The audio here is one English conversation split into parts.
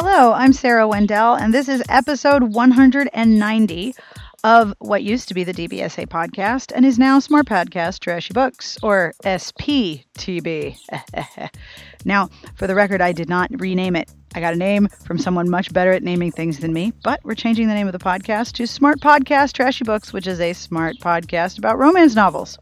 Hello, I'm Sarah Wendell, and this is episode 190 of what used to be the DBSA podcast and is now Smart Podcast Trashy Books, or SPTB. Now, for the record, I did not rename it. I got a name from someone much better at naming things than me, but we're changing the name of the podcast to Smart Podcast Trashy Books, which is a smart podcast about romance novels.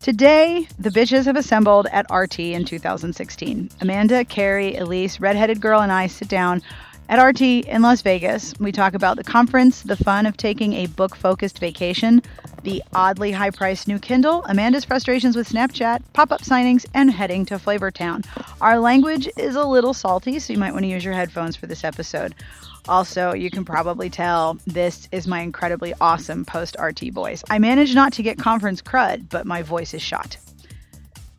Today, the bitches have assembled at RT in 2016. Amanda, Carrie, Elise, RedHeadedGirl, and I sit down at RT in Las Vegas. We talk about the conference, the fun of taking a book-focused vacation, the oddly high-priced new Kindle, Amanda's frustrations with Snapchat, pop-up signings, and heading to Flavortown. Our language is a little salty, so you might want to use your headphones for this episode. Also, you can probably tell this is my incredibly awesome post-RT voice. I managed not to get conference crud, but my voice is shot.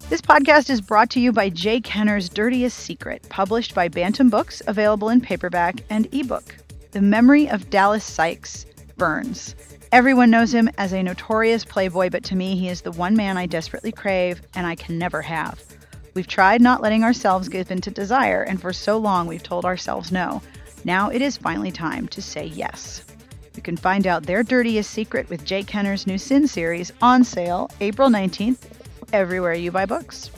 This podcast is brought to you by Jay Kenner's Dirtiest Secret, published by Bantam Books, available in paperback and ebook. The memory of Dallas Sykes burns. Everyone knows him as a notorious playboy, but to me, he is the one man I desperately crave and I can never have. We've tried not letting ourselves give in to desire, and for so long we've told ourselves no. Now it is finally time to say yes. You can find out their dirtiest secret with Jay Kenner's new Sin series on sale April 19th, everywhere you buy books.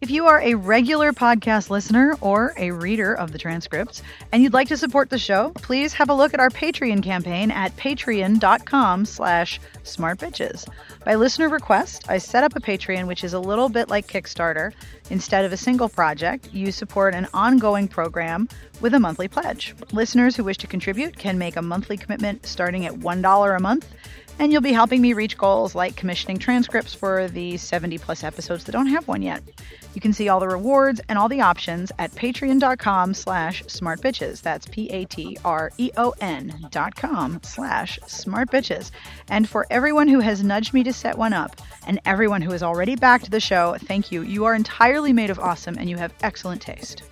If you are a regular podcast listener or a reader of the transcripts and you'd like to support the show, please have a look at our Patreon campaign at patreon.com/smartbitches. By listener request, I set up a Patreon, which is a little bit like Kickstarter. Instead of a single project, you support an ongoing program with a monthly pledge. Listeners who wish to contribute can make a monthly commitment starting at $1 a month. And you'll be helping me reach goals like commissioning transcripts for the 70-plus episodes that don't have one yet. You can see all the rewards and all the options at patreon.com/smartbitches. That's patreon.com/smartbitches. And for everyone who has nudged me to set one up and everyone who has already backed the show, thank you. You are entirely made of awesome and you have excellent taste.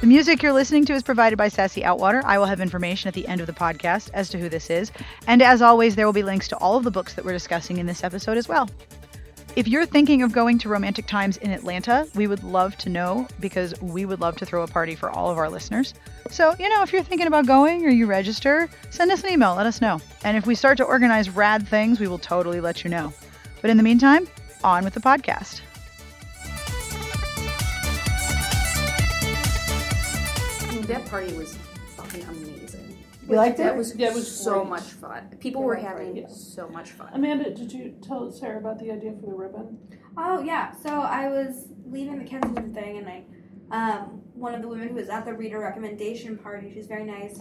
The music you're listening to is provided by Sassy Outwater. I will have information at the end of the podcast as to who this is. And as always, there will be links to all of the books that we're discussing in this episode as well. If you're thinking of going to Romantic Times in Atlanta, we would love to know because we would love to throw a party for all of our listeners. So, if you're thinking about going or you register, send us an email. Let us know. And if we start to organize rad things, we will totally let you know. But in the meantime, on with the podcast. That party was fucking amazing. You liked it? That was so much fun. People were having so much fun. Amanda, did you tell Sarah about the idea for the ribbon? Oh, yeah. So I was leaving the Kensington thing, and one of the women who was at the reader recommendation party, she's very nice.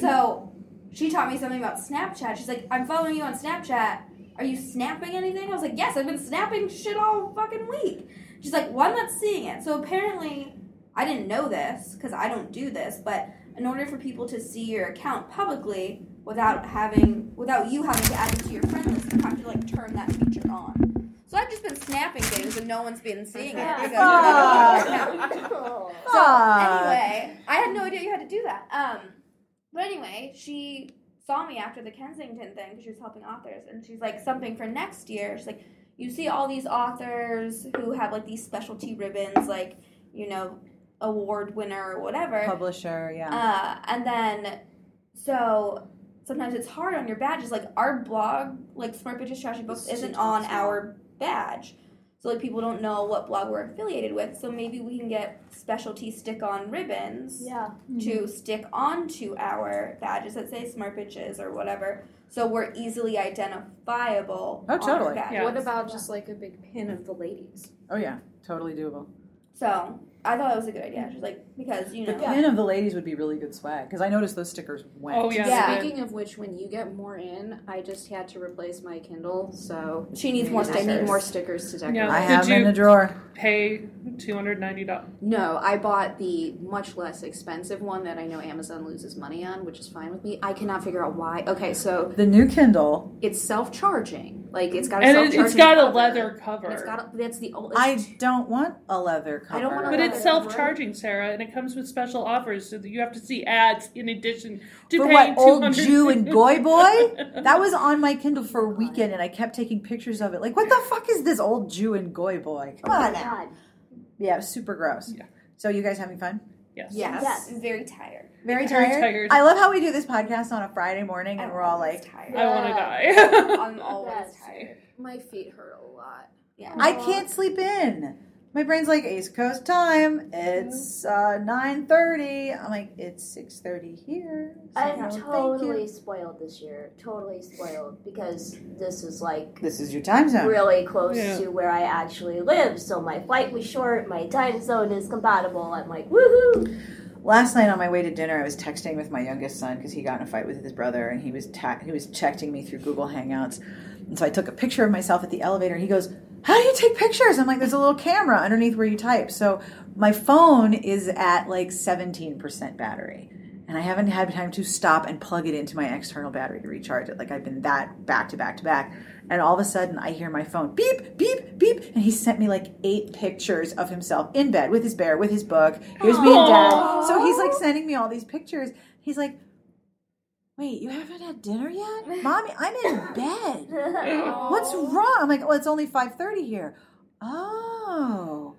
So she taught me something about Snapchat. She's like, I'm following you on Snapchat. Are you snapping anything? I was like, yes, I've been snapping shit all fucking week. She's like, well, I'm not seeing it. So apparently... I didn't know this, because I don't do this, but in order for people to see your account publicly without you having to add it to your friend list, you have to, turn that feature on. So I've just been snapping things, and no one's been seeing it. Because anyway, I had no idea you had to do that. But anyway, she saw me after the Kensington thing, because she was helping authors, and she's like, something for next year. She's like, you see all these authors who have, these specialty ribbons, award winner or whatever. Publisher, yeah. And then, so, sometimes it's hard on your badges. Our blog, Smart Bitches Trashy Books, isn't on our badge. So, people don't know what blog we're affiliated with. So, maybe we can get specialty stick-on ribbons to stick onto our badges that say Smart Bitches or whatever. So, we're easily identifiable on our badges. Yeah. What about just, a big pin of the ladies? Oh, yeah. Totally doable. So... I thought it was a good idea, just because, The pin of the ladies would be really good swag, because I noticed those stickers went. Oh, yeah. Speaking of which, when you get more in, I just had to replace my Kindle, so... She needs more stickers. I need more stickers to decorate. Yeah. I have in the drawer. Pay $290. No, I bought the much less expensive one that I know Amazon loses money on, which is fine with me. I cannot figure out why. Okay, so... The new Kindle... It's self-charging. It's got a self-charging cover. It's got a leather cover. That's the oldest... I don't want a leather cover. I don't want a leather cover. It's self-charging, Sarah, and it comes with special offers, so that you have to see ads in addition to for paying $200. For what, old Jew and goy boy? That was on my Kindle for a weekend, and I kept taking pictures of it. What the fuck is this old Jew and goy boy? Come on now. Yeah, it was super gross. Yeah. So you guys having fun? Yes. I'm very tired. Very tired. I love how we do this podcast on a Friday morning and we're all like, tired. I want to die. I'm always tired. My feet hurt a lot. Yeah. I can't sleep in. My brain's like, East Coast time. It's 9:30. I'm like, it's 6:30 here. So I'm totally spoiled this year. Totally spoiled because this is like... This is your time zone. Really close to where I actually live. So my flight was short. My time zone is compatible. I'm like, woohoo! Last night on my way to dinner, I was texting with my youngest son because he got in a fight with his brother and he was texting me through Google Hangouts. And so I took a picture of myself at the elevator and he goes... How do you take pictures? I'm like, there's a little camera underneath where you type. So my phone is at like 17% battery. And I haven't had time to stop and plug it into my external battery to recharge it. Like I've been that back to back. And all of a sudden I hear my phone beep, beep, beep. And he sent me like 8 pictures of himself in bed with his bear, with his book. Here's me and dad. So he's like sending me all these pictures. He's like, wait, you haven't had dinner yet? Mommy, I'm in bed. What's wrong? I'm like, well, it's only 5:30 here. Oh.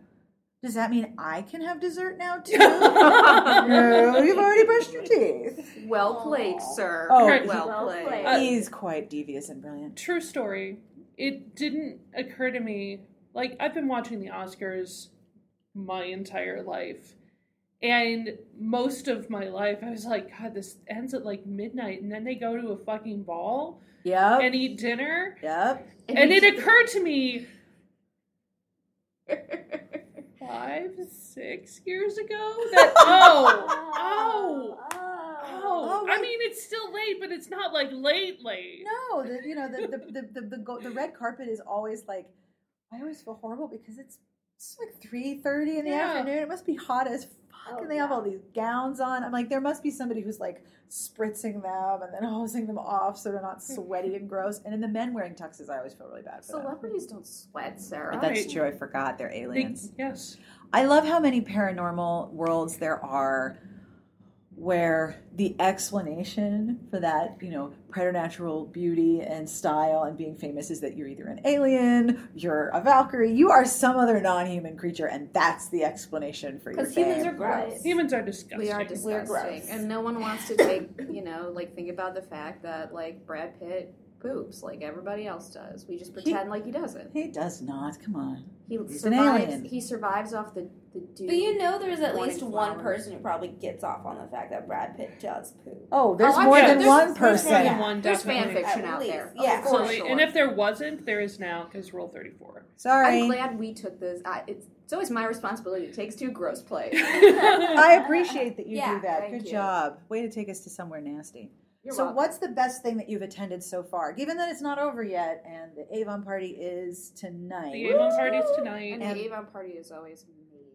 Does that mean I can have dessert now, too? No, you've already brushed your teeth. Well played, sir. Oh, well played. He's quite devious and brilliant. True story. It didn't occur to me. Like, I've been watching the Oscars my entire life. And most of my life, I was like, God, this ends at like midnight, and then they go to a fucking ball and eat dinner. Yep. And it occurred to me 5-6 years ago that, I mean, it's still late, but it's not like late. No, the red carpet is always like, I always feel horrible because it's like 3:30 in the afternoon. It must be hot as fuck, and they have all these gowns on. I'm like, there must be somebody who's like spritzing them and then hosing them off so they're not sweaty and gross. And then the men wearing tuxes, I always feel really bad for Celebrities them. Don't sweat, Sarah. That's true. I forgot. They're aliens. Yes. I love how many paranormal worlds there are where the explanation for that, preternatural beauty and style and being famous is that you're either an alien, you're a Valkyrie, you are some other non-human creature, and that's the explanation for your fame. Because humans are gross. Humans are disgusting. We are disgusting. We're gross. And no one wants to take, think about the fact that, like, Brad Pitt poops like everybody else does. We just pretend he doesn't. He does not. Come on. He's an alien. He survives off the dude. But there's at least one person who probably gets off on the fact that Brad Pitt does poop. Oh, there's more than one person. There's fan fiction out there. Yeah. Sure. And if there wasn't, there is now, because Rule 34. Sorry. I'm glad we took this. It's always my responsibility. It takes two gross plays. I appreciate that you do that. Good job. Way to take us to somewhere nasty. You're welcome. What's the best thing that you've attended so far? Given that it's not over yet, and the Avon party is tonight. The Avon party is tonight. And the Avon party is always amazing.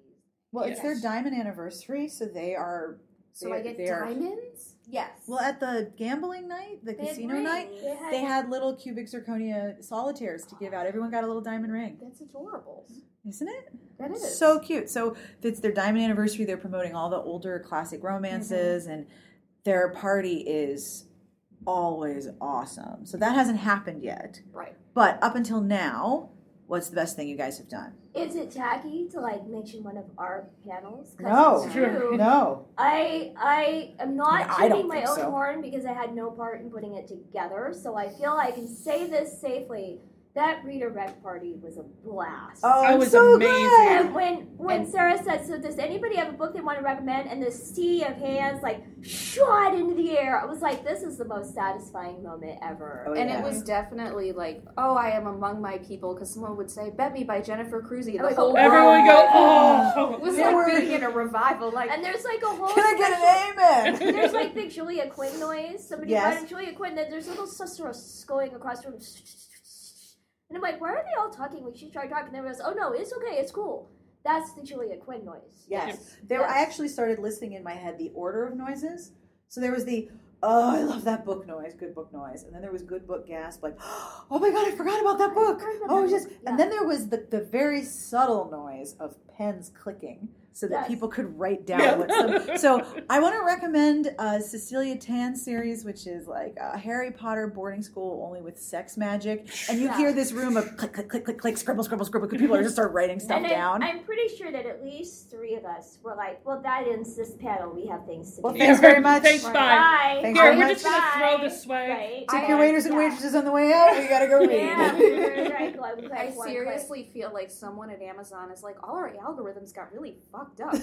Well, it's their diamond anniversary, so they are... So I get diamonds? Yes. Well, at the gambling night, the casino night, they had little cubic zirconia solitaires to give out. Everyone got a little diamond ring. That's adorable. Isn't it? That is. So cute. So it's their diamond anniversary. They're promoting all the older classic romances and... Their party is always awesome. So that hasn't happened yet. Right. But up until now, what's the best thing you guys have done? Is it tacky to, like, mention one of our panels? No. I am not tooting my own horn because I had no part in putting it together. So I feel I can say this safely. That reader rec party was a blast. Oh, it was so amazing. Good. And when Sarah said, so does anybody have a book they want to recommend? And the sea of hands, like, shot into the air. I was like, this is the most satisfying moment ever. Oh, and it was definitely like, I am among my people. Because someone would say, Bet Me by Jennifer Crusie. And everyone would go, It was being in a revival. Like, and there's like a whole... Can I get an amen? There's like big Julia Quinn noise. Somebody brought Julia Quinn. Then there's little sisters going across the room. And I'm like, why are they all talking? We should try talking. And they realized, no, it's okay, it's cool. That's the Julia Quinn noise. Yes. I actually started listing in my head the order of noises. So there was the, I love that book noise, good book noise. And then there was good book gasp, like, oh my God, I forgot about that book. And then there was the very subtle noise of pens clicking. so that people could write down what some... So I want to recommend Cecilia Tan's series, which is like Harry Potter boarding school only with sex magic. And you hear this room of click, click, click, click, click, scribble, scribble, scribble. People are just start writing stuff down. I'm pretty sure that at least three of us were like, well, that ends this panel. We have things to do. Well, thanks very much. Thanks, bye. Bye. Thanks very much. We're just going to throw this way. Right? Take your waiters and waitresses on the way out. We got to go read. I seriously feel like someone at Amazon is like, all our algorithms got really fucked up. We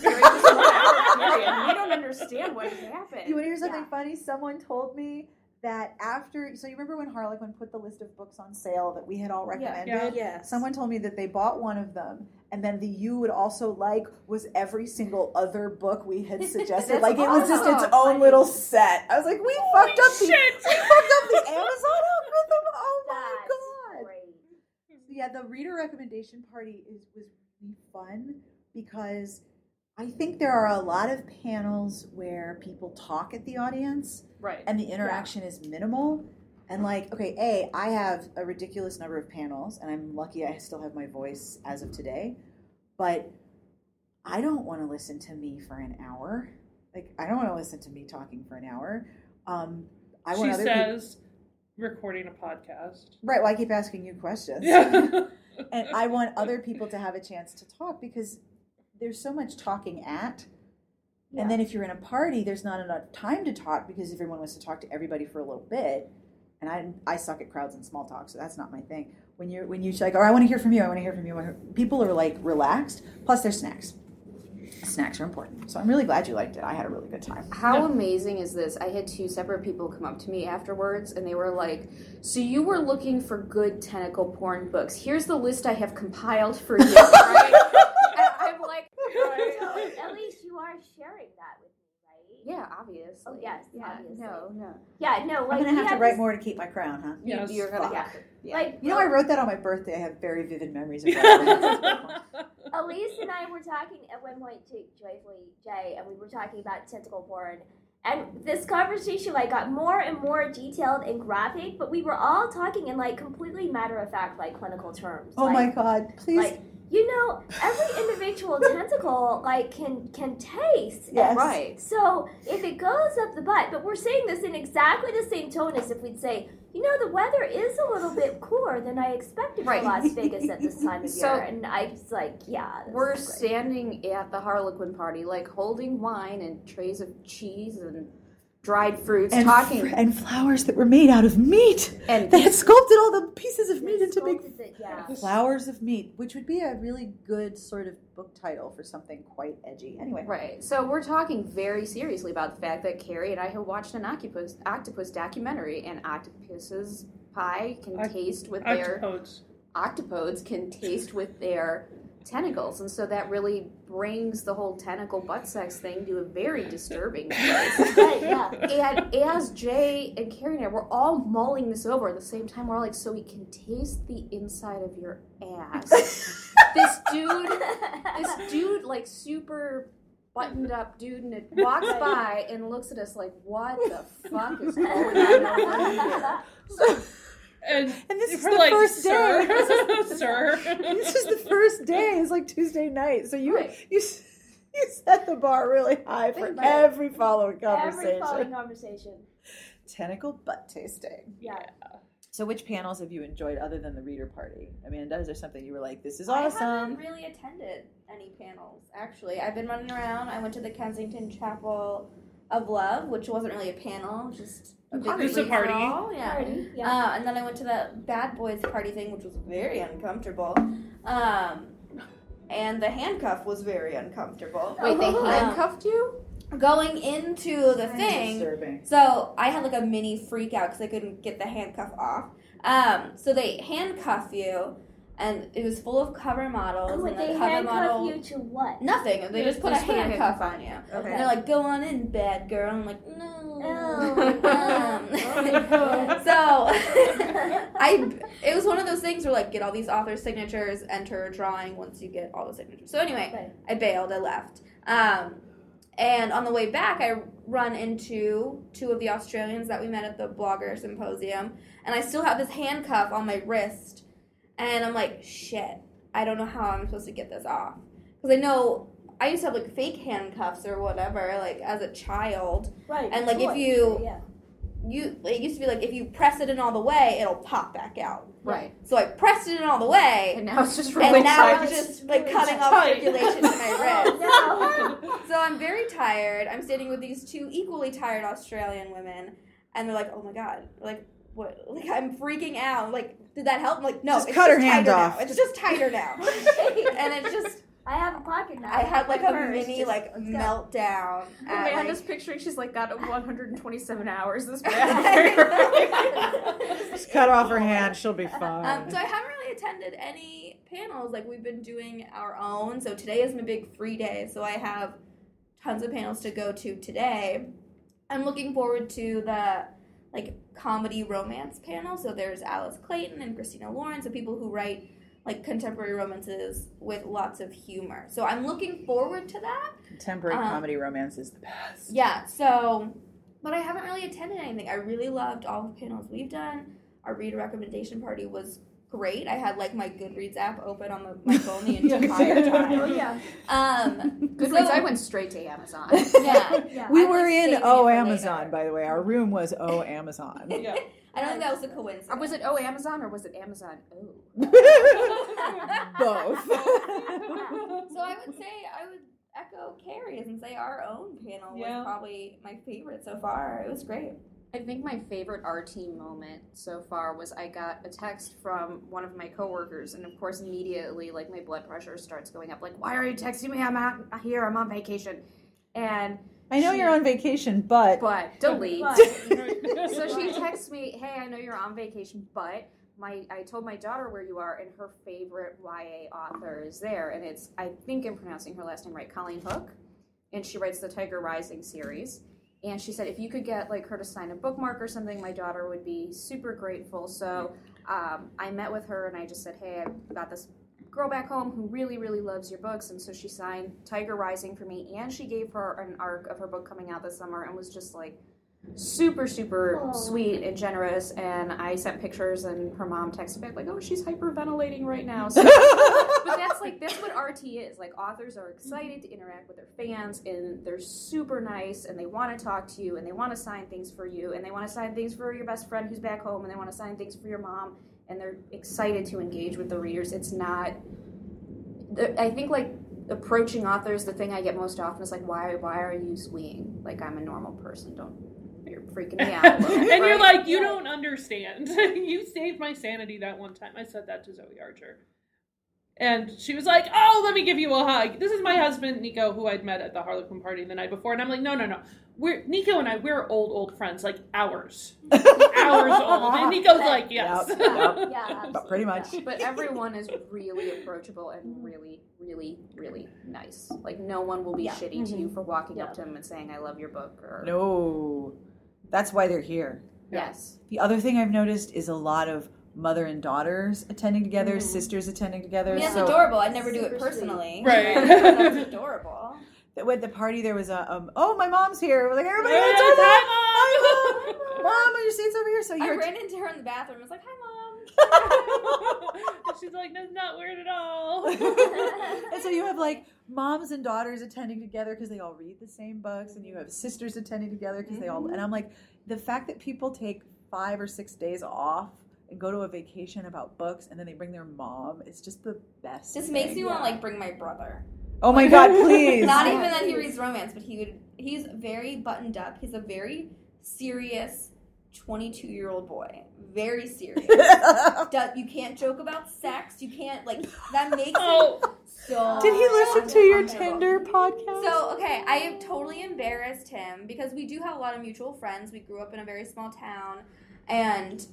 don't understand what happened. You want to hear something funny? Someone told me that after, so you remember when Harlequin put the list of books on sale that we had all recommended? Yeah. Yes. Someone told me that they bought one of them, and then the you would also like was every single other book we had suggested. Like it was just its own little set. I was like, we fucked up the Amazon algorithm. Oh my god! Great. Yeah, the reader recommendation party was really fun because I think there are a lot of panels where people talk at the audience, right? And the interaction is minimal. And like, okay, I have a ridiculous number of panels, and I'm lucky I still have my voice as of today. But I don't want to listen to me for an hour. Like, I don't want to listen to me talking for an hour. Recording a podcast. Right, well, I keep asking you questions. Yeah. And I want other people to have a chance to talk because there's so much talking at. Yeah. And then if you're in a party, there's not enough time to talk because everyone wants to talk to everybody for a little bit. And I suck at crowds and small talk, so that's not my thing. When you like, oh, I want to hear from you, I want to hear from you. People are like relaxed, plus there's snacks. Snacks are important. So I'm really glad you liked it. I had a really good time. How amazing is this? I had two separate people come up to me afterwards, and they were like, so you were looking for good tentacle porn books. Here's the list I have compiled for you, right? And I'm like, oh, so at least you are sharing that with me. Yeah, obviously. Oh, yes, yeah, obviously. No. Yeah, no. Like, I'm going to have to write more to keep my crown, huh? Yes. You're going to have to. Yeah. Like, you know, I wrote that on my birthday. I have very vivid memories of that. Elise and I were talking at one point to Joyfully Jay, and we were talking about tentacle porn. And this conversation, like, got more and more detailed and graphic, but we were all talking in, like, completely matter-of-fact, like, clinical terms. Oh, like, my God. Please. Like, you know, every individual tentacle, like, can taste. Yes. Right. So if it goes up the butt, but we're saying this in exactly the same tone as if we'd say, you know, the weather is a little bit cooler than I expected for Las Vegas at this time of year. And I was like, we're standing at the Harlequin party, like, holding wine and trays of cheese and dried fruits, and talking. And flowers that were made out of meat. And they had sculpted all the pieces of meat into big flowers of meat, which would be a really good sort of book title for something quite edgy. Anyway. Right. So we're talking very seriously about the fact that Carrie and I have watched an octopus documentary, and octopuses octopodes can taste with their tentacles, and so that really brings the whole tentacle butt sex thing to a very disturbing place. And as Jay and Carrie and I were all mulling this over at the same time, we're all like, so we can taste the inside of your ass. This dude, like, super buttoned up dude, and it walks by and looks at us like, what the fuck is going on here? And this is the first day. This is the first day. It's like Tuesday night. So you set the bar really high for every following conversation. Tentacle butt tasting. Yeah. So which panels have you enjoyed other than the reader party? Amanda, is there something you were like, this is awesome? I haven't really attended any panels, actually. I've been running around. I went to the Kensington Chapel of Love, which wasn't really a panel, just... There's a party. And then I went to the Bad Boys party thing, which was very uncomfortable. And the handcuff was very uncomfortable. Wait, they handcuffed you? Going into the thing. Disturbing. So I had like a mini freak out because I couldn't get the handcuff off. So they handcuff you. And it was full of cover models. Oh, and they handcuff you to what? Nothing. They just put a handcuff on you. Okay. And they're like, go on in, bad girl. And I'm like, no. It was one of those things where, like, get all these author signatures, enter a drawing once you get all the signatures. So anyway, I bailed. I left. And on the way back, I run into two of the Australians that we met at the Blogger Symposium. And I still have this handcuff on my wrist. And I'm like, shit, I don't know how I'm supposed to get this off. Because I know I used to have, like, fake handcuffs or whatever, like, as a child. Right. And, like, if you... Yeah. It used to be, like, if you press it in all the way, it'll pop back out. Right. So I pressed it in all the way. And now it's just really tight. And now I'm just, like, cutting off circulation in my wrist. So I'm very tired. I'm standing with these two equally tired Australian women. And they're like, oh, my God. Like, what? Like, I'm freaking out. Like, did that help? I'm like, no. Just cut her hand off. It's just tighter now. And it's just... I have a pocket knife. I had, like, a mini, just, like, meltdown. Amanda's picturing she's, like, got 127 hours this bad. Just cut off her hand. She'll be fine. So I haven't really attended any panels. Like, we've been doing our own. So today is my big free day. So I have tons of panels to go to today. I'm looking forward to the, like, comedy romance panel. So there's Alice Clayton and Christina Lauren. So people who write... like, contemporary romances with lots of humor. So I'm looking forward to that. Contemporary comedy romance is the best. Yeah, so, but I haven't really attended anything. I really loved all the panels we've done. Our read recommendation party was great. I had, like, my Goodreads app open on my phone the entire time. Oh, yeah. Goodreads, so, I went straight to Amazon. Yeah. We were in Oh, Amazon, by the way. Our room was Oh, Amazon. Yeah. I don't think that was a coincidence. Or was it Oh Amazon or was it Amazon Oh? Both. So I would echo Carrie's and say our own panel was probably my favorite so far. It was great. I think my favorite RT moment so far was I got a text from one of my coworkers, and of course immediately, like, my blood pressure starts going up. Like, why are you texting me? I'm out here. I'm on vacation. And... I know you're on vacation, but delete. So she texts me, "Hey, I know you're on vacation, but I told my daughter where you are, and her favorite YA author is there, and it's, I think I'm pronouncing her last name right, Colleen Hook, and she writes the Tiger Rising series. And she said if you could get, like, her to sign a bookmark or something, my daughter would be super grateful. So I met with her, and I just said, "Hey, I've got this girl back home who really, really loves your books," and so she signed Tiger Rising for me, and she gave her an arc of her book coming out this summer, and was just, like, super, super sweet and generous, and I sent pictures, and her mom texted back, like, "Oh, she's hyperventilating right now." So, but that's, like, that's what RT is. Like, authors are excited to interact with their fans, and they're super nice, and they want to talk to you, and they want to sign things for you, and they want to sign things for your best friend who's back home, and they want to sign things for your mom. And they're excited to engage with the readers. It's not, I think, like, approaching authors, the thing I get most often is, like, why are you swinging? Like, I'm a normal person. You're freaking me out. And right? You're like, you don't understand. You saved my sanity that one time. I said that to Zoe Archer. And she was like, "Oh, let me give you a hug. This is my husband, Nico, who I'd met at the Harlequin party the night before." And I'm like, no. Nico and I, we're old friends, like hours old. And Nico's like, yes. Yep. Yeah, but pretty much. Yeah. But everyone is really approachable and really, really, really nice. Like, no one will be shitty to you for walking up to them and saying, "I love your book." Or... No. That's why they're here. Yeah. Yes. The other thing I've noticed is a lot of mother and daughters attending together, sisters attending together. I mean, that's adorable. I'd never do it personally. Sweet. Right. That's adorable. At the party, there was a, "Oh, my mom's here." We're like, everybody, hi, Mom. Mom, are your seats over here? So I ran into her in the bathroom. I was like, "Hi, Mom." And she's like, "That's not weird at all." And so you have, like, moms and daughters attending together because they all read the same books, and you have sisters attending together because they all, and I'm like, the fact that people take 5 or 6 days off and go to a vacation about books, and then they bring their mom. It's just the best. This makes me want to, like, bring my brother. Oh, my God, please. Not even that he reads romance, but he's very buttoned up. He's a very serious 22-year-old boy. Very serious. You can't joke about sex. You can't, like, that makes him so... Did he listen to your Tinder podcast? So, okay, I have totally embarrassed him because we do have a lot of mutual friends. We grew up in a very small town. And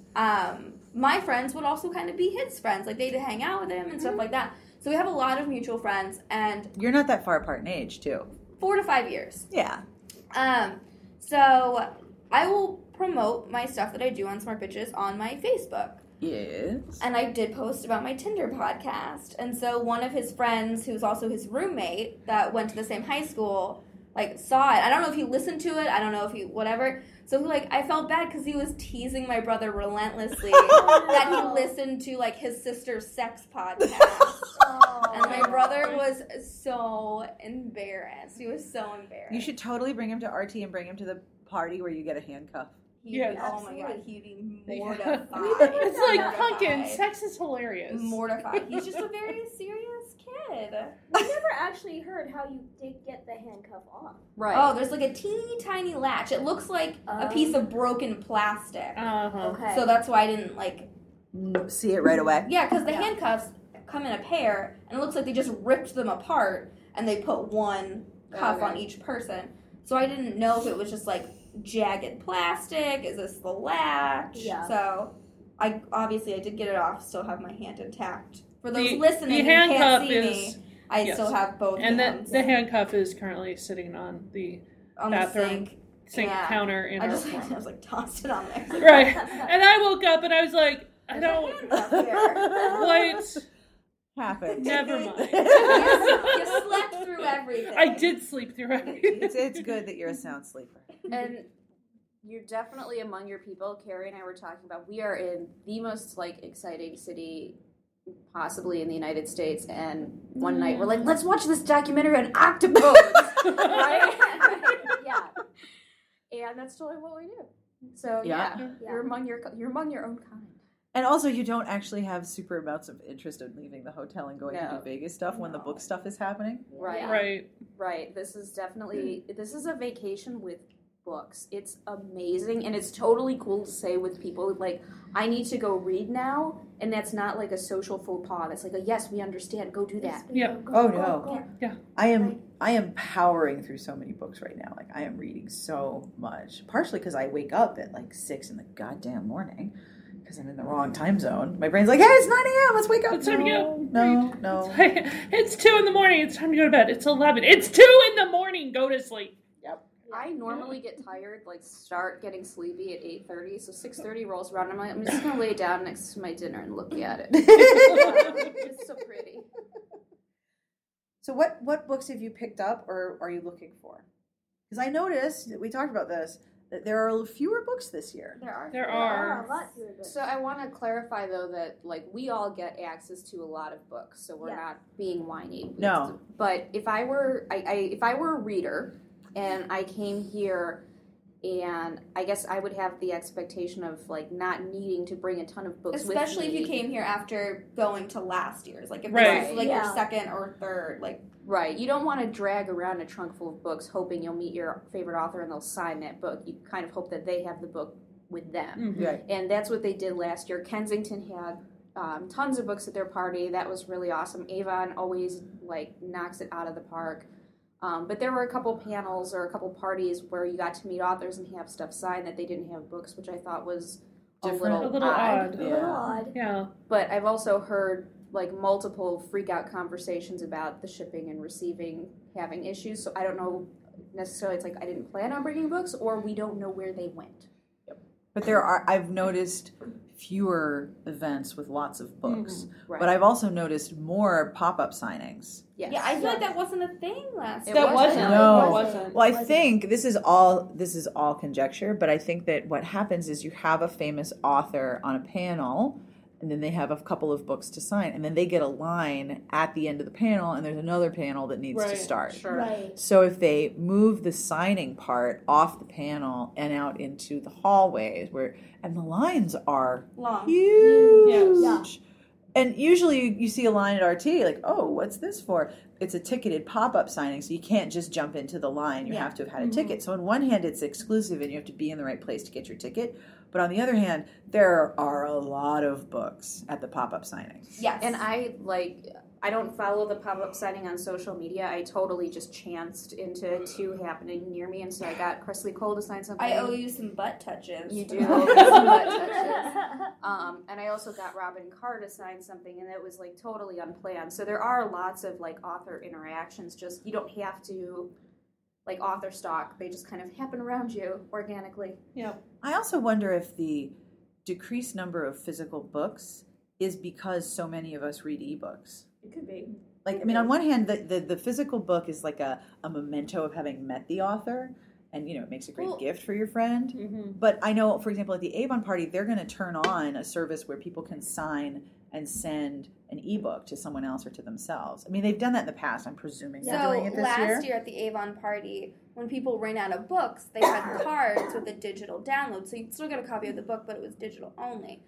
my friends would also kind of be his friends. Like, they'd hang out with him and stuff like that. So we have a lot of mutual friends. And you're not that far apart in age, too. 4 to 5 years. Yeah. So I will promote my stuff that I do on Smart Bitches on my Facebook. Yes. And I did post about my Tinder podcast. And so one of his friends, who's also his roommate, that went to the same high school, like, saw it. I don't know if he listened to it. I don't know if he, whatever. So, like, I felt bad because he was teasing my brother relentlessly that he listened to, like, his sister's sex podcast. And my brother was so embarrassed. He was so embarrassed. You should totally bring him to RT and bring him to the party where you get a handcuff. Yes. Oh my god, he'd be mortified. It's like, pumpkin, sex is hilarious. Mortified. He's just a very serious kid. We never actually heard how you did get the handcuff off. Right. Oh, there's like a teeny tiny latch. It looks like a piece of broken plastic. Okay. So that's why I didn't like see it right away. Yeah, because the handcuffs come in a pair, and it looks like they just ripped them apart, and they put one cuff on each person. So I didn't know if it was just like jagged plastic, is this the latch? Yeah. So I did get it off, still have my hand intact. For those listening who can't see me, I still have both hands. And the handcuff is currently sitting on the bathroom sink counter. In I was like, tossed it on there. Right. And I woke up and I was like, I don't... What happened? Never mind. You slept through everything. I did sleep through everything. It's good that you're a sound sleeper. And you're definitely among your people. Carrie and I were talking about, we are in the most, like, exciting city possibly in the United States, and one night we're like, let's watch this documentary on octopus. Right? Yeah. And that's totally what we do. So, yeah. You're among your own kind. And also, you don't actually have super amounts of interest in leaving the hotel and going to do Vegas stuff when the book stuff is happening. Right. Yeah. Right. This is definitely, this is a vacation with books. It's amazing, and it's totally cool to say with people, like, I need to go read now, and that's not like a social faux pas. That's like a, yes, we understand, go do that. Yeah. Go. I am powering through so many books right now. Like, I am reading so much, partially because I wake up at like 6 in the goddamn morning because I'm in the wrong time zone. My brain's like, hey, it's 9 a.m., let's wake up. It's time to go. No. It's 2 in the morning, it's time to go to bed. It's 11. It's 2 in the morning, go to sleep. I normally get tired, like start getting sleepy at 8:30, so 6:30 rolls around, and I'm like, I'm just going to lay down next to my dinner and look at it. It's so pretty. So what books have you picked up or are you looking for? Because I noticed, we talked about this, that there are fewer books this year. There are a lot fewer books. So I want to clarify, though, that like we all get access to a lot of books, so we're not being whiny. No. But if I were, if I were a reader... And I came here, and I guess I would have the expectation of, like, not needing to bring a ton of books especially with me. Especially if you came here after going to last year's. Like, if this is, like, your second or third, like... Right. You don't want to drag around a trunk full of books hoping you'll meet your favorite author and they'll sign that book. You kind of hope that they have the book with them. Mm-hmm. Right. And that's what they did last year. Kensington had... tons of books at their party. That was really awesome. Avon always, like, knocks it out of the park. But there were a couple panels or a couple parties where you got to meet authors and have stuff signed that they didn't have books, which I thought was a little odd. Yeah. A little odd. Yeah. But I've also heard like multiple freak-out conversations about the shipping and receiving having issues. So I don't know necessarily. It's like I didn't plan on bringing books, or we don't know where they went. Yep. But there are. I've noticed fewer events with lots of books. Mm-hmm. Right. But I've also noticed more pop-up signings. Yes. Yeah, I feel like that wasn't a thing last year. It wasn't. Well, I think this is all conjecture, but I think that what happens is you have a famous author on a panel, and then they have a couple of books to sign, and then they get a line at the end of the panel, and there's another panel that needs to start. Sure. Right. So if they move the signing part off the panel and out into the hallways, and the lines are long. Huge. Yes. Yeah. And usually you see a line at RT, like, oh, what's this for? It's a ticketed pop-up signing, so you can't just jump into the line. You have to have had a ticket. So on one hand, it's exclusive, and you have to be in the right place to get your ticket. But on the other hand, there are a lot of books at the pop-up signing. Yes. And I don't follow the pop-up signing on social media. I totally just chanced into two happening near me, and so I got Cressley Cole to sign something. I owe you some butt touches. You do owe me some butt touches. And I also got Robin Carr to sign something, and it was, like, totally unplanned. So there are lots of, like, author interactions. Just, you don't have to, like, author stalk. They just kind of happen around you organically. Yeah. I also wonder if the decreased number of physical books is because so many of us read ebooks. It could be. Like, I mean, on one hand, the physical book is like a memento of having met the author, and, you know, it makes a great gift for your friend. Mm-hmm. But I know, for example, at the Avon party, they're going to turn on a service where people can sign and send an ebook to someone else or to themselselves. I mean, they've done that in the past, I'm presuming. So doing it this last year at the Avon party, when people ran out of books, they had cards with a digital download. So you'd still get a copy of the book, but it was digital only,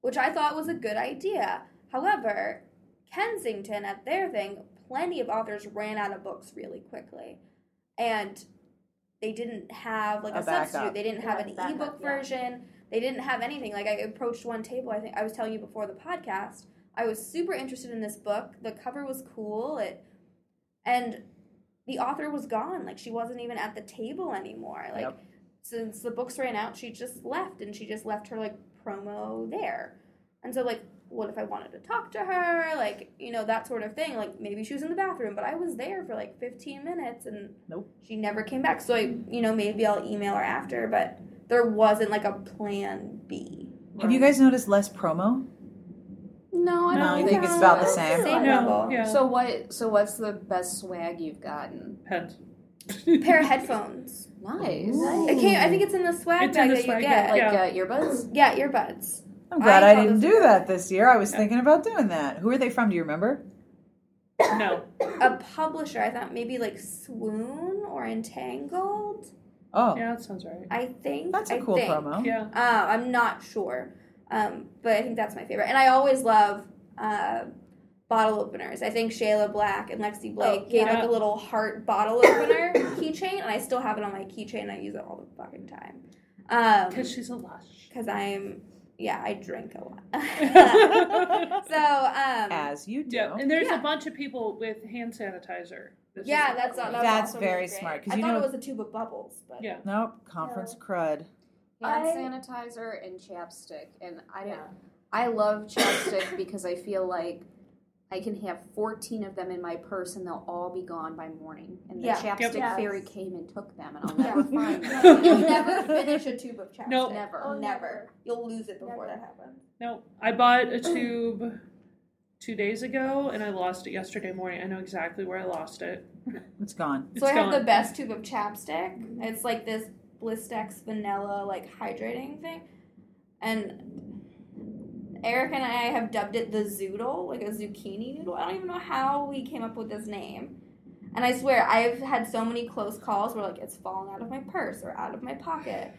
which I thought was a good idea. However, Kensington, at their thing, plenty of authors ran out of books really quickly. And they didn't have, like, a substitute. They didn't have an ebook version. They didn't have anything. Like, I approached one table, I think I was telling you before the podcast, I was super interested in this book. The cover was cool. And the author was gone. Like, she wasn't even at the table anymore. Like, since the books ran out, she just left. And she just left her, like, promo there. And so, like, what if I wanted to talk to her? Like, you know, that sort of thing. Like, maybe she was in the bathroom, but I was there for, like, 15 minutes, and she never came back. So, I, you know, maybe I'll email her after, but there wasn't, like, a plan B. Have you guys noticed less promo? No, I don't think it's about the same. Same level. Yeah. So what's the best swag you've gotten? Pair of headphones. Nice. I think it's in the swag bag that you get. Like earbuds? Yeah, earbuds. I'm glad I didn't do that this year. I was thinking about doing that. Who are they from? Do you remember? No. A publisher. I thought maybe like Swoon or Entangled. Oh. Yeah, that sounds right. I think. That's a cool promo. Yeah. I'm not sure. But I think that's my favorite. And I always love bottle openers. I think Shayla Black and Lexi Blake gave like a little heart bottle opener keychain. And I still have it on my keychain. And I use it all the fucking time. Because she's a lush. Because I'm... Yeah, I drink a lot. As you do. Yeah. And there's a bunch of people with hand sanitizer. That's also very smart. I thought it was a tube of bubbles. But yeah. Nope, conference crud. Hand sanitizer and chapstick. And I love chapstick because I feel like I can have 14 of them in my purse and they'll all be gone by morning. And the chapstick fairy came and took them, and I'll never find them. You'll never finish a tube of chapstick. Nope. Never. Oh, never. You'll lose it before that happens. No, I bought a tube 2 days ago and I lost it yesterday morning. I know exactly where I lost it. It's gone. So I have the best tube of chapstick. It's like this Blistex vanilla like hydrating thing. And Eric and I have dubbed it the zoodle, like a zucchini noodle. I don't even know how we came up with this name. And I swear, I've had so many close calls where, like, it's fallen out of my purse or out of my pocket.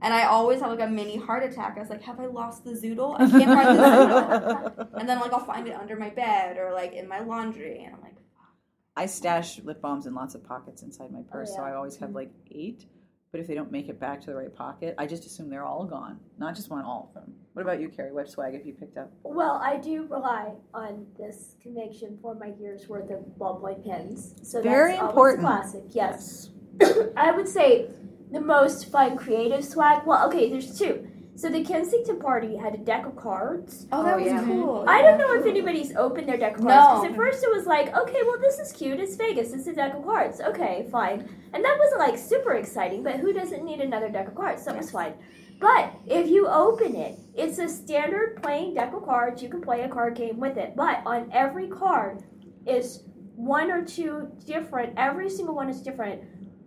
And I always have, like, a mini heart attack. I was like, have I lost the zoodle? I can't find the zoodle. And then, like, I'll find it under my bed or, like, in my laundry. And I'm like, fuck. I stash lip balms in lots of pockets inside my purse, so I always have, like, 8. But if they don't make it back to the right pocket, I just assume they're all gone. Not just one, all of them. What about you, Carrie? What swag have you picked up? Well, I do rely on this conviction for my year's worth of ballpoint pens. So very that's important. Classic, yes. I would say the most fun creative swag. Well, okay, there's two. So the Kensington party had a deck of cards. Oh, that was cool. I don't know if anybody's opened their deck of cards. Because at first it was like, okay, well, this is cute. It's Vegas. It's a deck of cards. Okay, fine. And that wasn't, like, super exciting, but who doesn't need another deck of cards? So it was fine. But if you open it, it's a standard plain deck of cards. You can play a card game with it. But on every card is one or two different, every single one is different,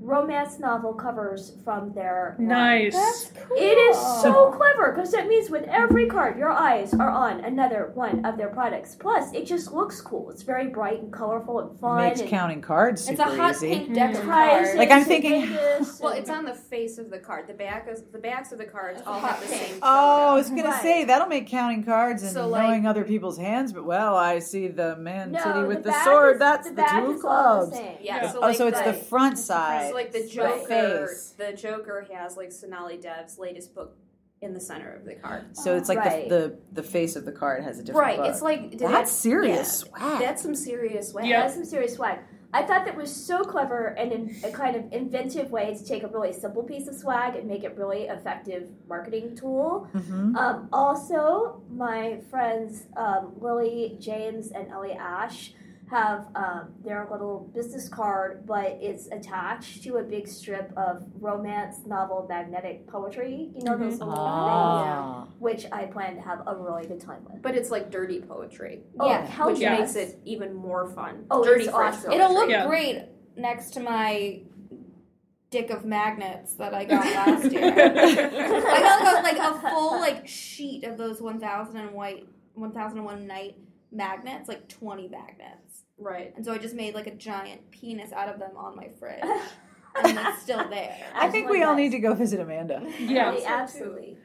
romance novel covers from their nice. That's cool. It is so clever because that means with every card your eyes are on another one of their products. Plus, it just looks cool. It's very bright and colorful and fun. Makes counting cards super easy. It's a hot pink deck of cards. Like I'm thinking, well, it's on the face of the card. The backs of the cards all have the same. Oh, I was gonna say that'll make counting cards and knowing other people's hands. But I see the man sitting with the sword. That's the two of clubs. Yeah. So it's the front side. So, like, the Joker has, like, Sonali Dev's latest book in the center of the card. So it's like the face of the card has a different book. It's like... That's serious swag. That's some serious swag. Yeah. That's some serious swag. I thought that was so clever and a kind of inventive way to take a really simple piece of swag and make it really effective marketing tool. Mm-hmm. Also, my friends Lily James and Ellie Ash have their little business card, but it's attached to a big strip of romance novel magnetic poetry. You know, those little things, which I plan to have a really good time with. But it's like dirty poetry. Oh, yeah, which makes it even more fun. Oh, dirty, it's awesome. It'll look great next to my dick of magnets that I got last year. I got like a full like sheet of those 1001 night magnets, like 20 magnets. Right. And so I just made like a giant penis out of them on my fridge. And it's still there. I think we all need to go visit Amanda. Yeah. Absolutely.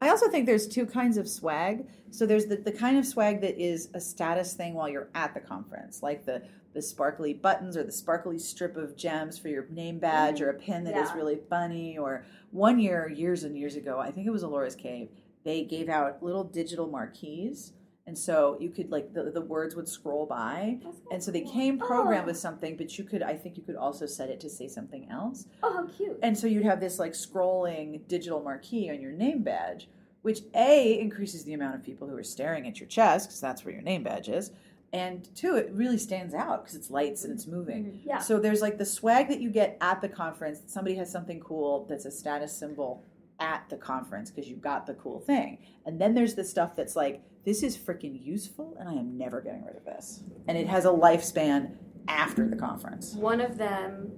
I also think there's two kinds of swag. So there's the kind of swag that is a status thing while you're at the conference, like the sparkly buttons or the sparkly strip of gems for your name badge or a pin that is really funny. Or one year, years and years ago, I think it was Alora's Cave, they gave out little digital marquees. And so you could, like, the words would scroll by. And so they came programmed with something, but I think you could also set it to say something else. Oh, how cute. And so you'd have this, like, scrolling digital marquee on your name badge, which, A, increases the amount of people who are staring at your chest, because that's where your name badge is. And two, it really stands out because it's lights and it's moving. Mm-hmm. Yeah. So there's, like, the swag that you get at the conference. Somebody has something cool that's a status symbol at the conference because you got the cool thing. And then there's the stuff that's like, this is freaking useful and I am never getting rid of this. And it has a lifespan after the conference. One of them,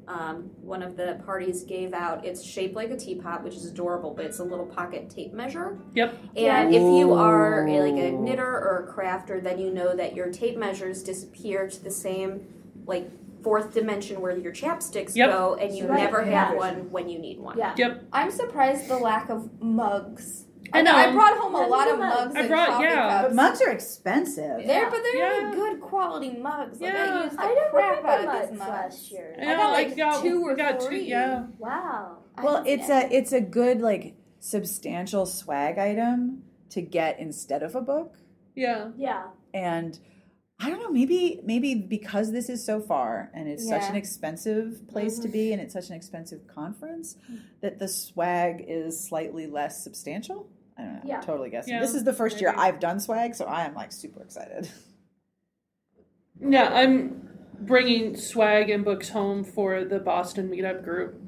one of the parties gave out, it's shaped like a teapot, which is adorable, but it's a little pocket tape measure. Yep. And if you are a knitter or a crafter, then you know that your tape measures disappear to the same, like, fourth dimension where your chapsticks go, and you never have one when you need one. Yeah. Yep. I'm surprised the lack of mugs. I know. I brought home a lot of mugs and coffee cups. But mugs are expensive. Yeah. They're really good quality mugs. Like, I used the crap out of these mugs last year. I got two or three. Wow. Well, it's a good, like, substantial swag item to get instead of a book. Yeah. Yeah. And I don't know, maybe because this is so far and it's such an expensive place to be and it's such an expensive conference that the swag is slightly less substantial. I don't know. Yeah. I'm totally guessing. Yeah. This is the first year I've done swag, so I am, like, super excited. Yeah, I'm bringing swag and books home for the Boston meetup group.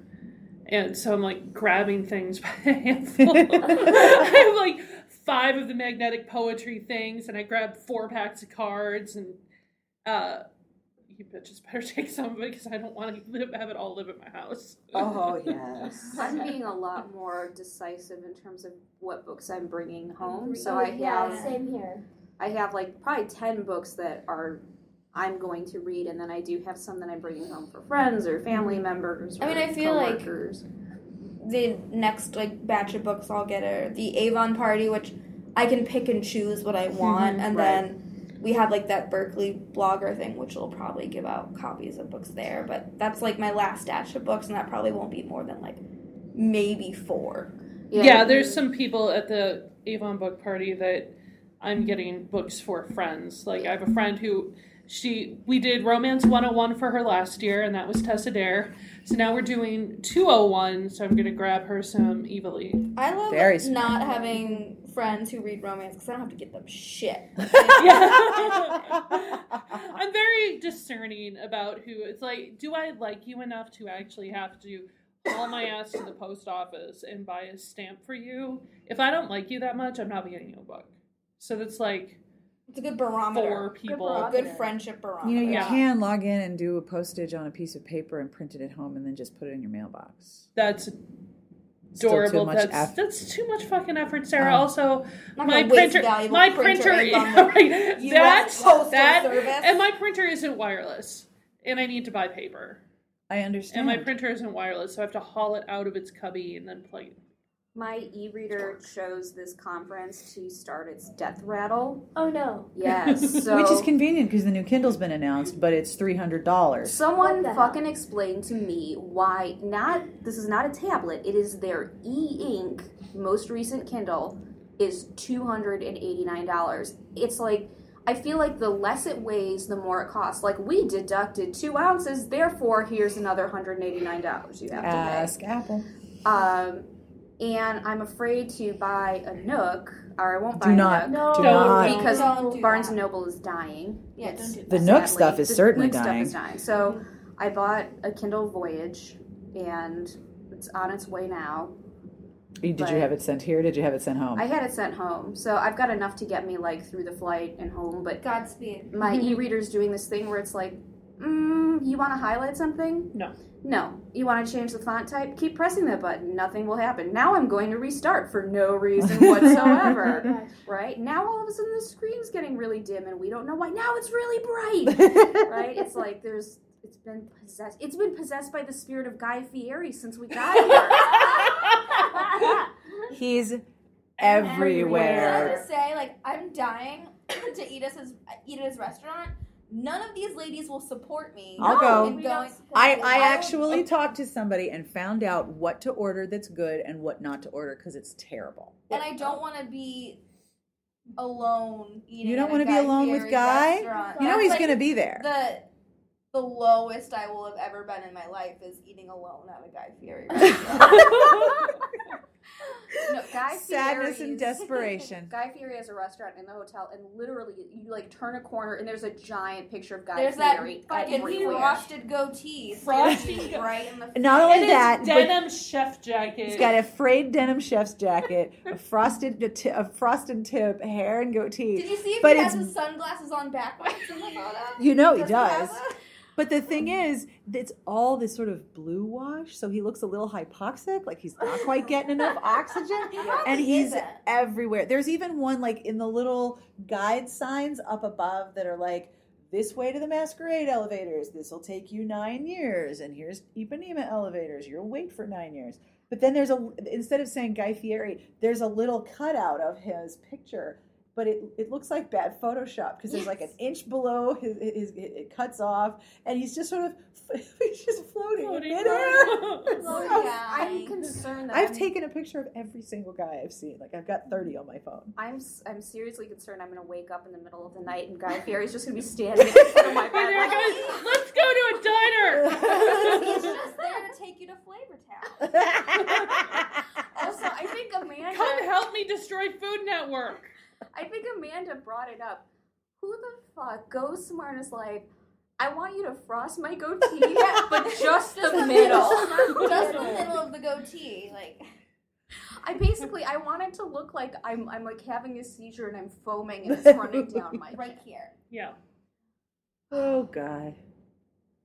And so I'm, like, grabbing things by a handful. I'm like 5 of the magnetic poetry things, and I grabbed 4 packs of cards, and you bitches better take some of it because I don't want to have it all live at my house. Oh, yes. I'm being a lot more decisive in terms of what books I'm bringing home. So same here. I have, like, probably 10 books that I'm going to read, and then I do have some that I'm bringing home for friends or family members or coworkers. I feel like the next, like, batch of books I'll get are the Avon party, which I can pick and choose what I want, and then we have, like, that Berkeley blogger thing, which will probably give out copies of books there, but that's, like, my last batch of books, and that probably won't be more than, like, maybe 4. Yeah, there's some people at the Avon book party that I'm getting books for friends. Like, I have a friend who... We did Romance 101 for her last year, and that was Tessa Dare. So now we're doing 201, so I'm going to grab her some Evilly. I love not having friends who read romance, because I don't have to get them shit. I'm very discerning about who. It's like, do I like you enough to actually have to haul my ass to the post office and buy a stamp for you? If I don't like you that much, I'm not getting you a book. So that's like... It's a good barometer. For people. A good friendship barometer. You know, you can log in and do a postage on a piece of paper and print it at home and then just put it in your mailbox. That's adorable. That's too much fucking effort, Sarah. Also, my printer right, that's postal service. And my printer isn't wireless. And I need to buy paper. I understand. And my printer isn't wireless, so I have to haul it out of its cubby and then plug it. My e-reader chose this conference to start its death rattle. Oh, no. Yes. So which is convenient because the new Kindle's been announced, but it's $300. Someone fucking explain to me why this is not a tablet. It is their e-ink, most recent Kindle, is $289. It's like, I feel like the less it weighs, the more it costs. Like, we deducted 2 ounces, therefore here's another $189 you have to pay. Ask Apple. And I'm afraid to buy a Nook, or I won't buy a Nook. Because Barnes & Noble is dying. Yeah, don't do that. The Nook stuff is certainly dying. So I bought a Kindle Voyage, and it's on its way now. Did you have it sent here? Or did you have it sent home? I had it sent home. So I've got enough to get me through the flight and home. But Godspeed. My e-reader's doing this thing where it's you want to highlight something? No. You want to change the font type? Keep pressing that button. Nothing will happen. Now I'm going to restart for no reason whatsoever. Right? Now all of a sudden the screen's getting really dim and we don't know why. Now it's really bright. Right? It's it's been possessed. It's been possessed by the spirit of Guy Fieri since we got here. He's everywhere. I was gonna say, I'm dying to eat at his restaurant. None of these ladies will support me. I'll go. I actually talked to somebody and found out what to order that's good and what not to order because it's terrible. And I don't want to be alone eating. You don't want to be alone with Guy? Restaurant. You know he's going to be there. The lowest I will have ever been in my life is eating alone at a Guy Fieri restaurant. No, sadness and desperation. Guy Fieri has a restaurant in the hotel, and literally, you turn a corner, and there's a giant picture of Guy Fieri. There's that fucking frosted goatee, right in the face. Not only that, denim chef jacket. He's got a frayed denim chef's jacket, a frosted tip, hair and goatee. Did you see if he has his sunglasses on backwards in the photo? You know he does. But the thing is, it's all this sort of blue wash, so he looks a little hypoxic, he's not quite getting enough oxygen, and he's everywhere. There's even one, in the little guide signs up above that are this way to the Masquerade elevators, this will take you 9 years, and here's Ipanema elevators, you'll wait for 9 years. But then there's instead of saying Guy Fieri, there's a little cutout of his picture. But it looks like bad Photoshop because there's an inch below his it cuts off and he's just floating in air. I'm concerned. I've taken a picture of every single guy I've seen. I've got 30 on my phone. I'm seriously concerned. I'm going to wake up in the middle of the night and Guy Fieri's just going to be standing in front of my bed. Let's go to a diner. He's just there to take you to Flavor Town. Also, I think Amanda, come help me destroy Food Network. I think Amanda brought it up. Who the fuck goes somewhere and is I want you to frost my goatee, but just the middle. Just the middle of the goatee. I wanted to look like I'm having a seizure and I'm foaming and it's running down my right here. Yeah. Oh, God.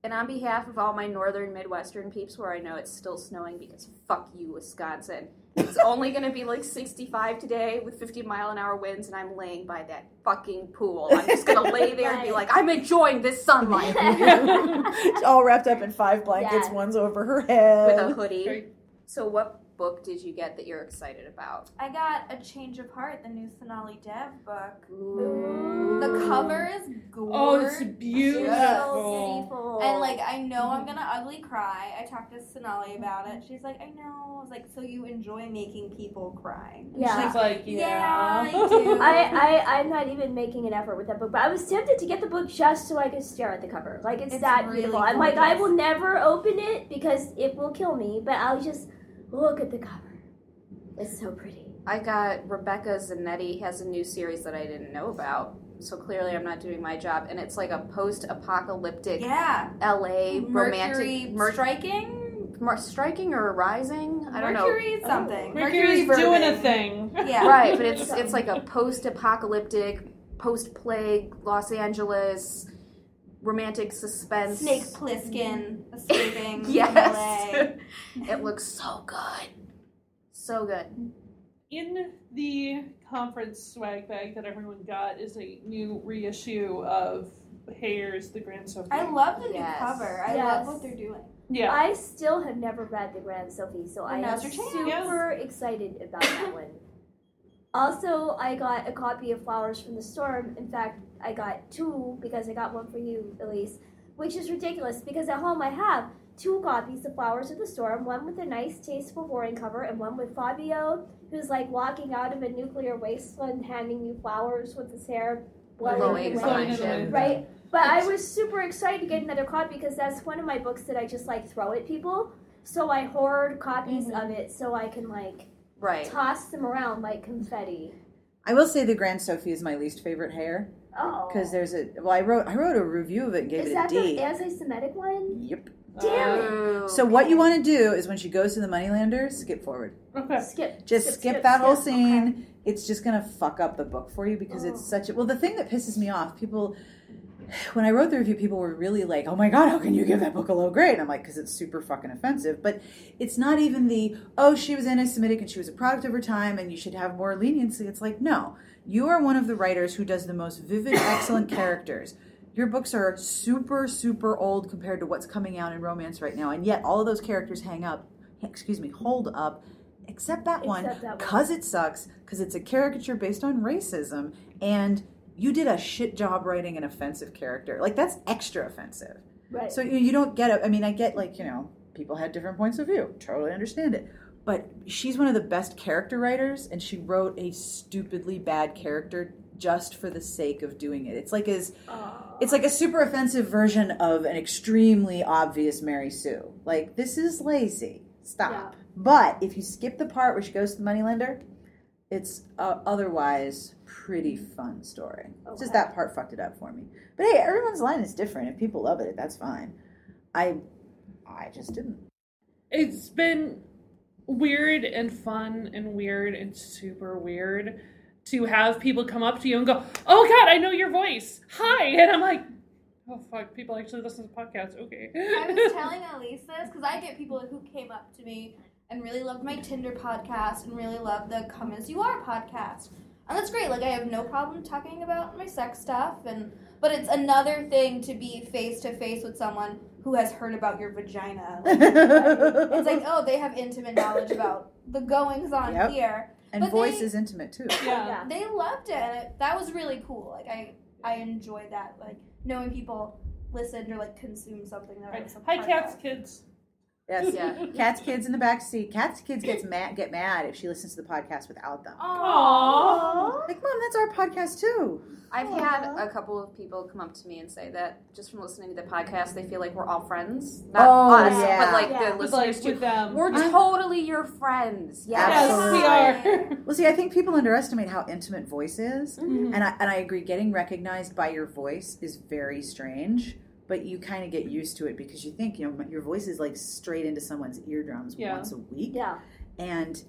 And on behalf of all my northern Midwestern peeps where I know it's still snowing because fuck you, Wisconsin. It's only going to be 65 today with 50-mile-an-hour winds, and I'm laying by that fucking pool. I'm just going to lay there and be I'm enjoying this sunlight. It's all wrapped up in 5 blankets. Yeah. One's over her head. With a hoodie. Great. So what book did you get that you're excited about? I got A Change of Heart, the new Sonali Dev book. Ooh. The cover is gorgeous. Oh, it's beautiful. And I know I'm gonna ugly cry. I talked to Sonali about it. She's I know. I was so you enjoy making people cry. And yeah. She's yeah, I do. I'm not even making an effort with that book, but I was tempted to get the book just so I could stare at the cover. It's that really beautiful. Gorgeous. I'm I will never open it because it will kill me, but I'll just look at the cover. It's so pretty. I got Rebecca Zanetti has a new series that I didn't know about, so clearly I'm not doing my job, and it's a post-apocalyptic LA romantic... Striking or rising? I don't know. Mercury something. Mercury's doing a thing. Yeah. Right, but it's a post-apocalyptic, post-plague Los Angeles... romantic suspense. Snake Plissken escaping. Yes. It looks so good. So good. In the conference swag bag that everyone got is a new reissue of Hayer's The Grand Sophie. I love the new cover. I love what they're doing. Yeah. I still have never read The Grand Sophie, so I am super excited about that one. Also, I got a copy of Flowers from the Storm. In fact, I got 2 because I got one for you, Elise, which is ridiculous because at home I have 2 copies of Flowers of the Storm, one with a nice, tasteful warren cover and one with Fabio, who's walking out of a nuclear wasteland handing you flowers with his hair blowing away. Right? But I was super excited to get another copy because that's one of my books that I just throw at people. So I hoard copies of it so I can right. toss them around like confetti. I will say The Grand Sophie is my least favorite hair. Oh. Because there's a... Well, I wrote a review of it and gave it a D. Is that the anti-Semitic one? Yep. Damn it. So what you want to do is when she goes to the Moneylander, skip forward. Okay. Skip. Just skip that whole scene. Okay. It's just going to fuck up the book for you because it's such a... Well, the thing that pisses me off, people... When I wrote the review, people were really like, oh my God, how can you give that book a low grade? And I'm like, because it's super fucking offensive. But it's not even the, oh, she was anti-Semitic and she was a product of her time and you should have more leniency. It's like, no, you are one of the writers who does the most vivid, excellent characters. Your books are super, super old compared to what's coming out in romance right now. And yet all of those characters hold up, except that one, because it sucks, because it's a caricature based on racism, and... You did a shit job writing an offensive character. Like, that's extra offensive. Right. So you don't get it. I mean, I get, like, you know, people had different points of view. Totally understand it. But she's one of the best character writers, and she wrote a stupidly bad character just for the sake of doing it. It's like it's like a super offensive version of an extremely obvious Mary Sue. Like, this is lazy. Stop. Yeah. But if you skip the part where she goes to the moneylender... It's otherwise pretty fun story. Okay. Just that part fucked it up for me. But hey, everyone's line is different. If people love it, that's fine. I just didn't. It's been weird and fun and weird and super weird to have people come up to you and go, oh God, I know your voice. Hi. And I'm like, oh fuck, people actually listen to podcasts. Okay. I was telling Elise this because I get people who came up to me and really loved my Tinder podcast and really loved the Come As You Are podcast. And that's great. Like, I have no problem talking about my sex stuff. But it's another thing to be face-to-face with someone who has heard about your vagina. Like, it's like, oh, they have intimate knowledge about the goings-on yep. here. And but voice is intimate, too. Yeah. They loved it. And that was really cool. Like, I enjoyed that. Like, knowing people listened or, like, consumed something. That right. Hi, Cats Kids. Yes, yeah. Cat's kids in the back seat. Cat's kids get mad if she listens to the podcast without them. Aww. Like, Mom, that's our podcast too. I've had a couple of people come up to me and say that just from listening to the podcast, they feel like we're all friends. Not us, but like the listeners to them. We're totally your friends. Yes, we are. Well, see, I think people underestimate how intimate voice is, mm-hmm. and I agree. Getting recognized by your voice is very strange. But you kind of get used to it because you think, you know, your voice is like straight into someone's eardrums once a week. Yeah. And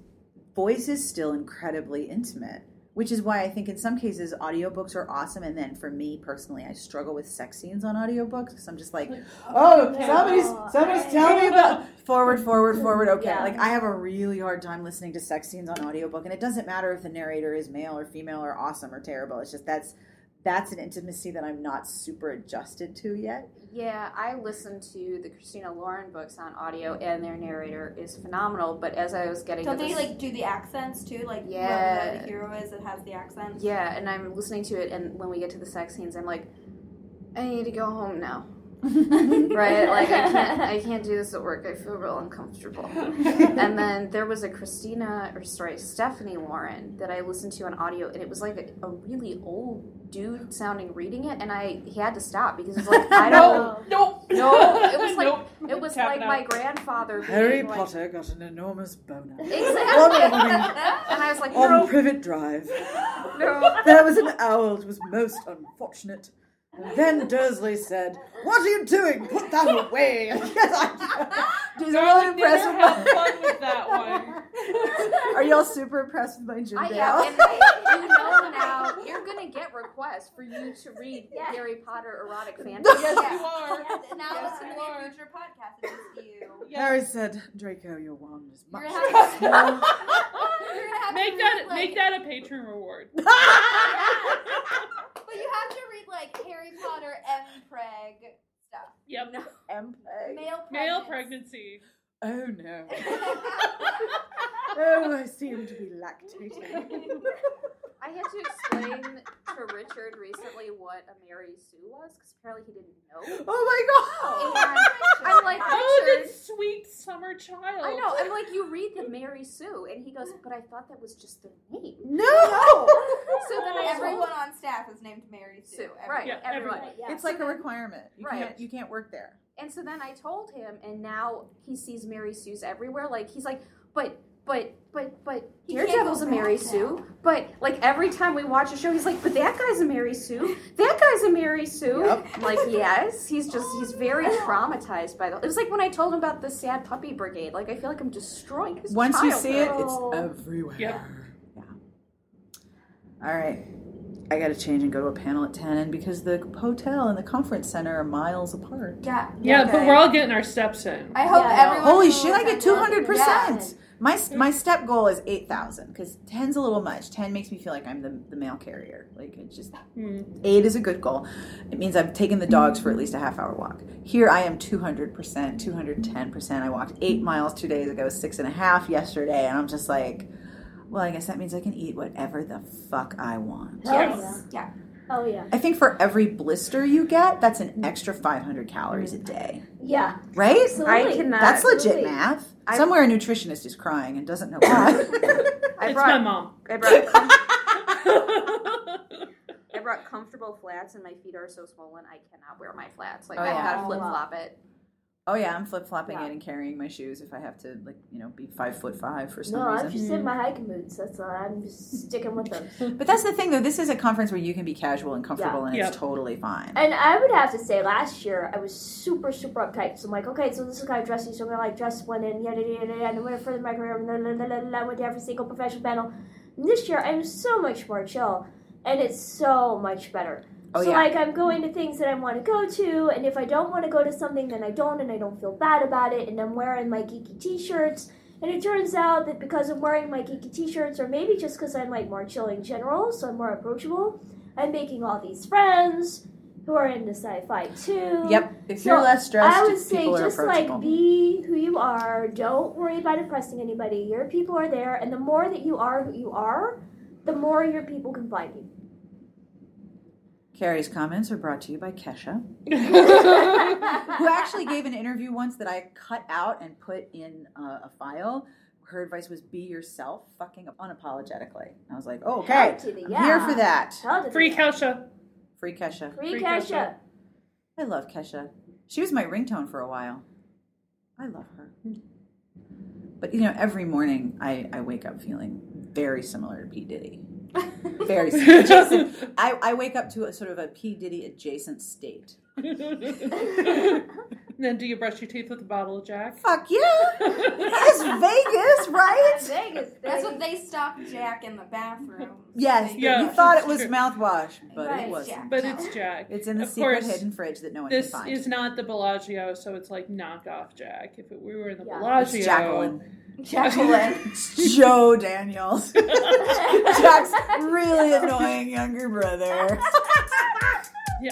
voice is still incredibly intimate, which is why I think in some cases audiobooks are awesome. And then for me personally, I struggle with sex scenes on audiobooks because I'm just like, somebody's telling me about forward. Okay. Yeah. Like, I have a really hard time listening to sex scenes on audiobook. And it doesn't matter if the narrator is male or female or awesome or terrible. It's just that's an intimacy that I'm not super adjusted to yet. Yeah, I listened to the Christina Lauren books on audio, and their narrator is phenomenal. But as I was getting, don't they like do the accents too? Like, yeah, the hero is that has the accents. Yeah, and I'm listening to it, and when we get to the sex scenes, I'm like, I need to go home now. Right? Like, I can't do this at work. I feel real uncomfortable. And then there was a Stephanie Lauren that I listened to on audio, and it was like a really old dude sounding reading it, and he had to stop because it's like, I don't no, it was like it was like my grandfather being Harry Potter got an enormous boner. Exactly. And I was like, on Privet Drive. No. There was an owl. It was most unfortunate. And then Dursley said, "What are you doing? Put that away." She's really impressed with fun with that one. Are y'all super impressed with my Jim Dale? Yeah, and you know now, you're going to get requests for you to read Harry Potter erotic fantasy. Yes, you are. Yeah, now it's going to be a future podcast. It's you. Yes. Harry said, "Draco, your wand is much too small." Make that a Patreon reward. But you have to read, like, Harry Potter M-Preg stuff. Yep. No. M-Preg. Male pregnancy. Oh, no. Oh, I seem to be lactating. I had to explain to Richard recently what a Mary Sue was, because apparently he didn't know. Oh, my God. And I'm like, Richard. The sweet summer child. I know. I'm like, you read the Mary Sue. And he goes, but I thought that was just the name. No. So then everyone on staff is named Mary Sue. Right. Yeah, everyone. Yeah. It's like a requirement. You can't work there. And so then I told him, and now he sees Mary Sue's everywhere. Like, he's like, but... But Daredevil's a Mary Sue. But like every time we watch a show, he's like, but that guy's a Mary Sue. That guy's a Mary Sue. Yep. Like, yes, he's very traumatized by the. It was like when I told him about the Sad Puppy Brigade. Like, I feel like I'm destroying his Once childhood. You see it, it's everywhere. Yep. Yeah. All right. I got to change and go to a panel at 10 because the hotel and the conference center are miles apart. Yeah. Yeah, okay. But we're all getting our steps in. I hope everyone. Holy shit, I get 200%. My step goal is 8,000 because 10's a little much. 10 makes me feel like I'm the mail carrier. Like, it's just 8 is a good goal. It means I've taken the dogs for at least a half hour walk. Here I am 200%, 210%. I walked 8 miles 2 days ago, 6.5 yesterday, and I'm just like, well, I guess that means I can eat whatever the fuck I want. Yes. Yeah. Oh, yeah. I think for every blister you get, that's an extra 500 calories a day. Yeah. Right? Absolutely. I cannot. That's legit math. Somewhere a nutritionist is crying and doesn't know why. It's my mom. I brought comfortable flats, and my feet are so swollen, I cannot wear my flats. Like, I've got to flip-flop it. Oh, yeah, I'm flip-flopping it and carrying my shoes if I have to, like, you know, be 5'5" for some reason. No, I'm just in my hiking boots. That's all. I'm just sticking with them. But that's the thing, though. This is a conference where you can be casual and comfortable, and it's totally fine. And I would have to say, last year, I was super, super uptight. So I'm like, okay, so this is how I dress you. So I'm going to, like, dress one in, yada, yada, yada, and I went further in my career, and I went to every single professional panel. And this year, I'm so much more chill, and it's so much better. Oh, so, like, I'm going to things that I want to go to, and if I don't want to go to something, then I don't, and I don't feel bad about it, and I'm wearing my geeky t-shirts, and it turns out that because I'm wearing my geeky t-shirts, or maybe just because I'm, like, more chill in general, so I'm more approachable, I'm making all these friends who are into sci-fi, too. Yep. If you're less stressed, I would say just, like, be who you are. Don't worry about impressing anybody. Your people are there, and the more that you are who you are, the more your people can find you. Carrie's comments are brought to you by Kesha, who actually gave an interview once that I cut out and put in a file. Her advice was be yourself, fucking unapologetically. And I was like, oh, okay, I'm here for that. Free Kesha. Free Kesha. Free Kesha. I love Kesha. She was my ringtone for a while. I love her. But, you know, every morning I wake up feeling very similar to P. Diddy. Very adjacent. I wake up to a sort of a P. Diddy adjacent state. And then do you brush your teeth with a bottle of Jack? Fuck yeah! It's Vegas, right? Vegas. That's what they stopped Jack in the bathroom. Yes. You thought it was mouthwash, but it wasn't. Jack. But it's Jack. It's in the hidden fridge that no one can find. This is not the Bellagio, so it's like knockoff Jack. If we were in the Bellagio... It's Jacqueline. Joe Daniels. Jack's really annoying younger brother. Yeah.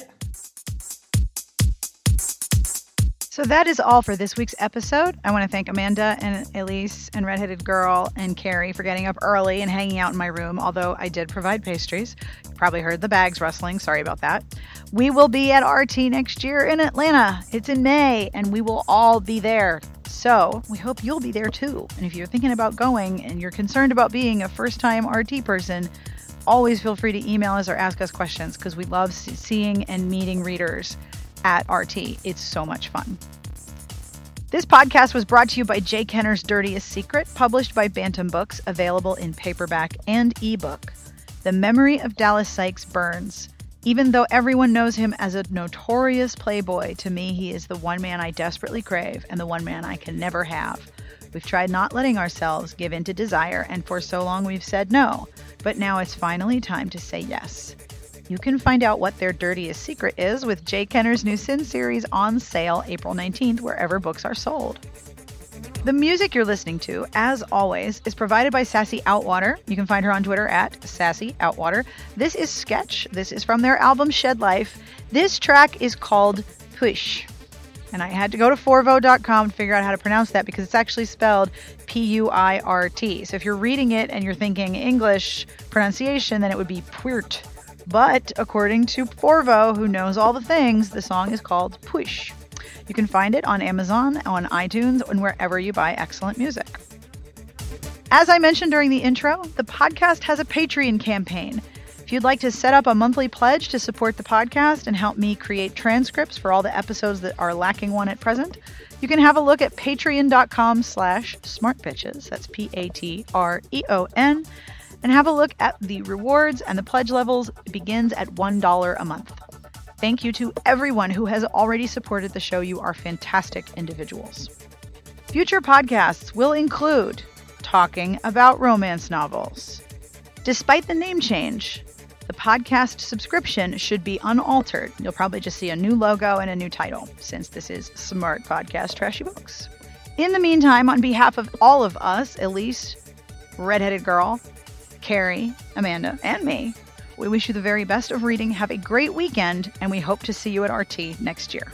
So that is all for this week's episode. I want to thank Amanda and Elise and Redheaded Girl and Carrie for getting up early and hanging out in my room, although I did provide pastries. You probably heard the bags rustling. Sorry about that. We will be at RT next year in Atlanta. It's in May, and we will all be there. So we hope you'll be there too. And if you're thinking about going and you're concerned about being a first-time RT person, always feel free to email us or ask us questions because we love seeing and meeting readers at RT. It's so much fun. This podcast was brought to you by Jay Kenner's Dirtiest Secret, published by Bantam Books, available in paperback and ebook. The memory of Dallas Sykes burns. Even though everyone knows him as a notorious playboy, to me, he is the one man I desperately crave and the one man I can never have. We've tried not letting ourselves give in to desire, and for so long we've said no, but now it's finally time to say yes. You can find out what their dirtiest secret is with Jay Kenner's new Sin series on sale April 19th, wherever books are sold. The music you're listening to, as always, is provided by Sassy Outwater. You can find her on Twitter at Sassy Outwater. This is Sketch. This is from their album Shed Life. This track is called Push. And I had to go to forvo.com to figure out how to pronounce that because it's actually spelled P-U-I-R-T. So if you're reading it and you're thinking English pronunciation, then it would be Puirt. But according to Forvo, who knows all the things, the song is called Push. You can find it on Amazon, on iTunes, and wherever you buy excellent music. As I mentioned during the intro, the podcast has a Patreon campaign. If you'd like to set up a monthly pledge to support the podcast and help me create transcripts for all the episodes that are lacking one at present, you can have a look at patreon.com/smartbitches. That's Patreon. And have a look at the rewards and the pledge levels. It begins at $1 a month. Thank you to everyone who has already supported the show. You are fantastic individuals. Future podcasts will include talking about romance novels. Despite the name change, the podcast subscription should be unaltered. You'll probably just see a new logo and a new title, since this is Smart Podcast Trashy Books. In the meantime, on behalf of all of us, Elise, Redheaded Girl, Carrie, Amanda, and me, we wish you the very best of reading. Have a great weekend, and we hope to see you at RT next year.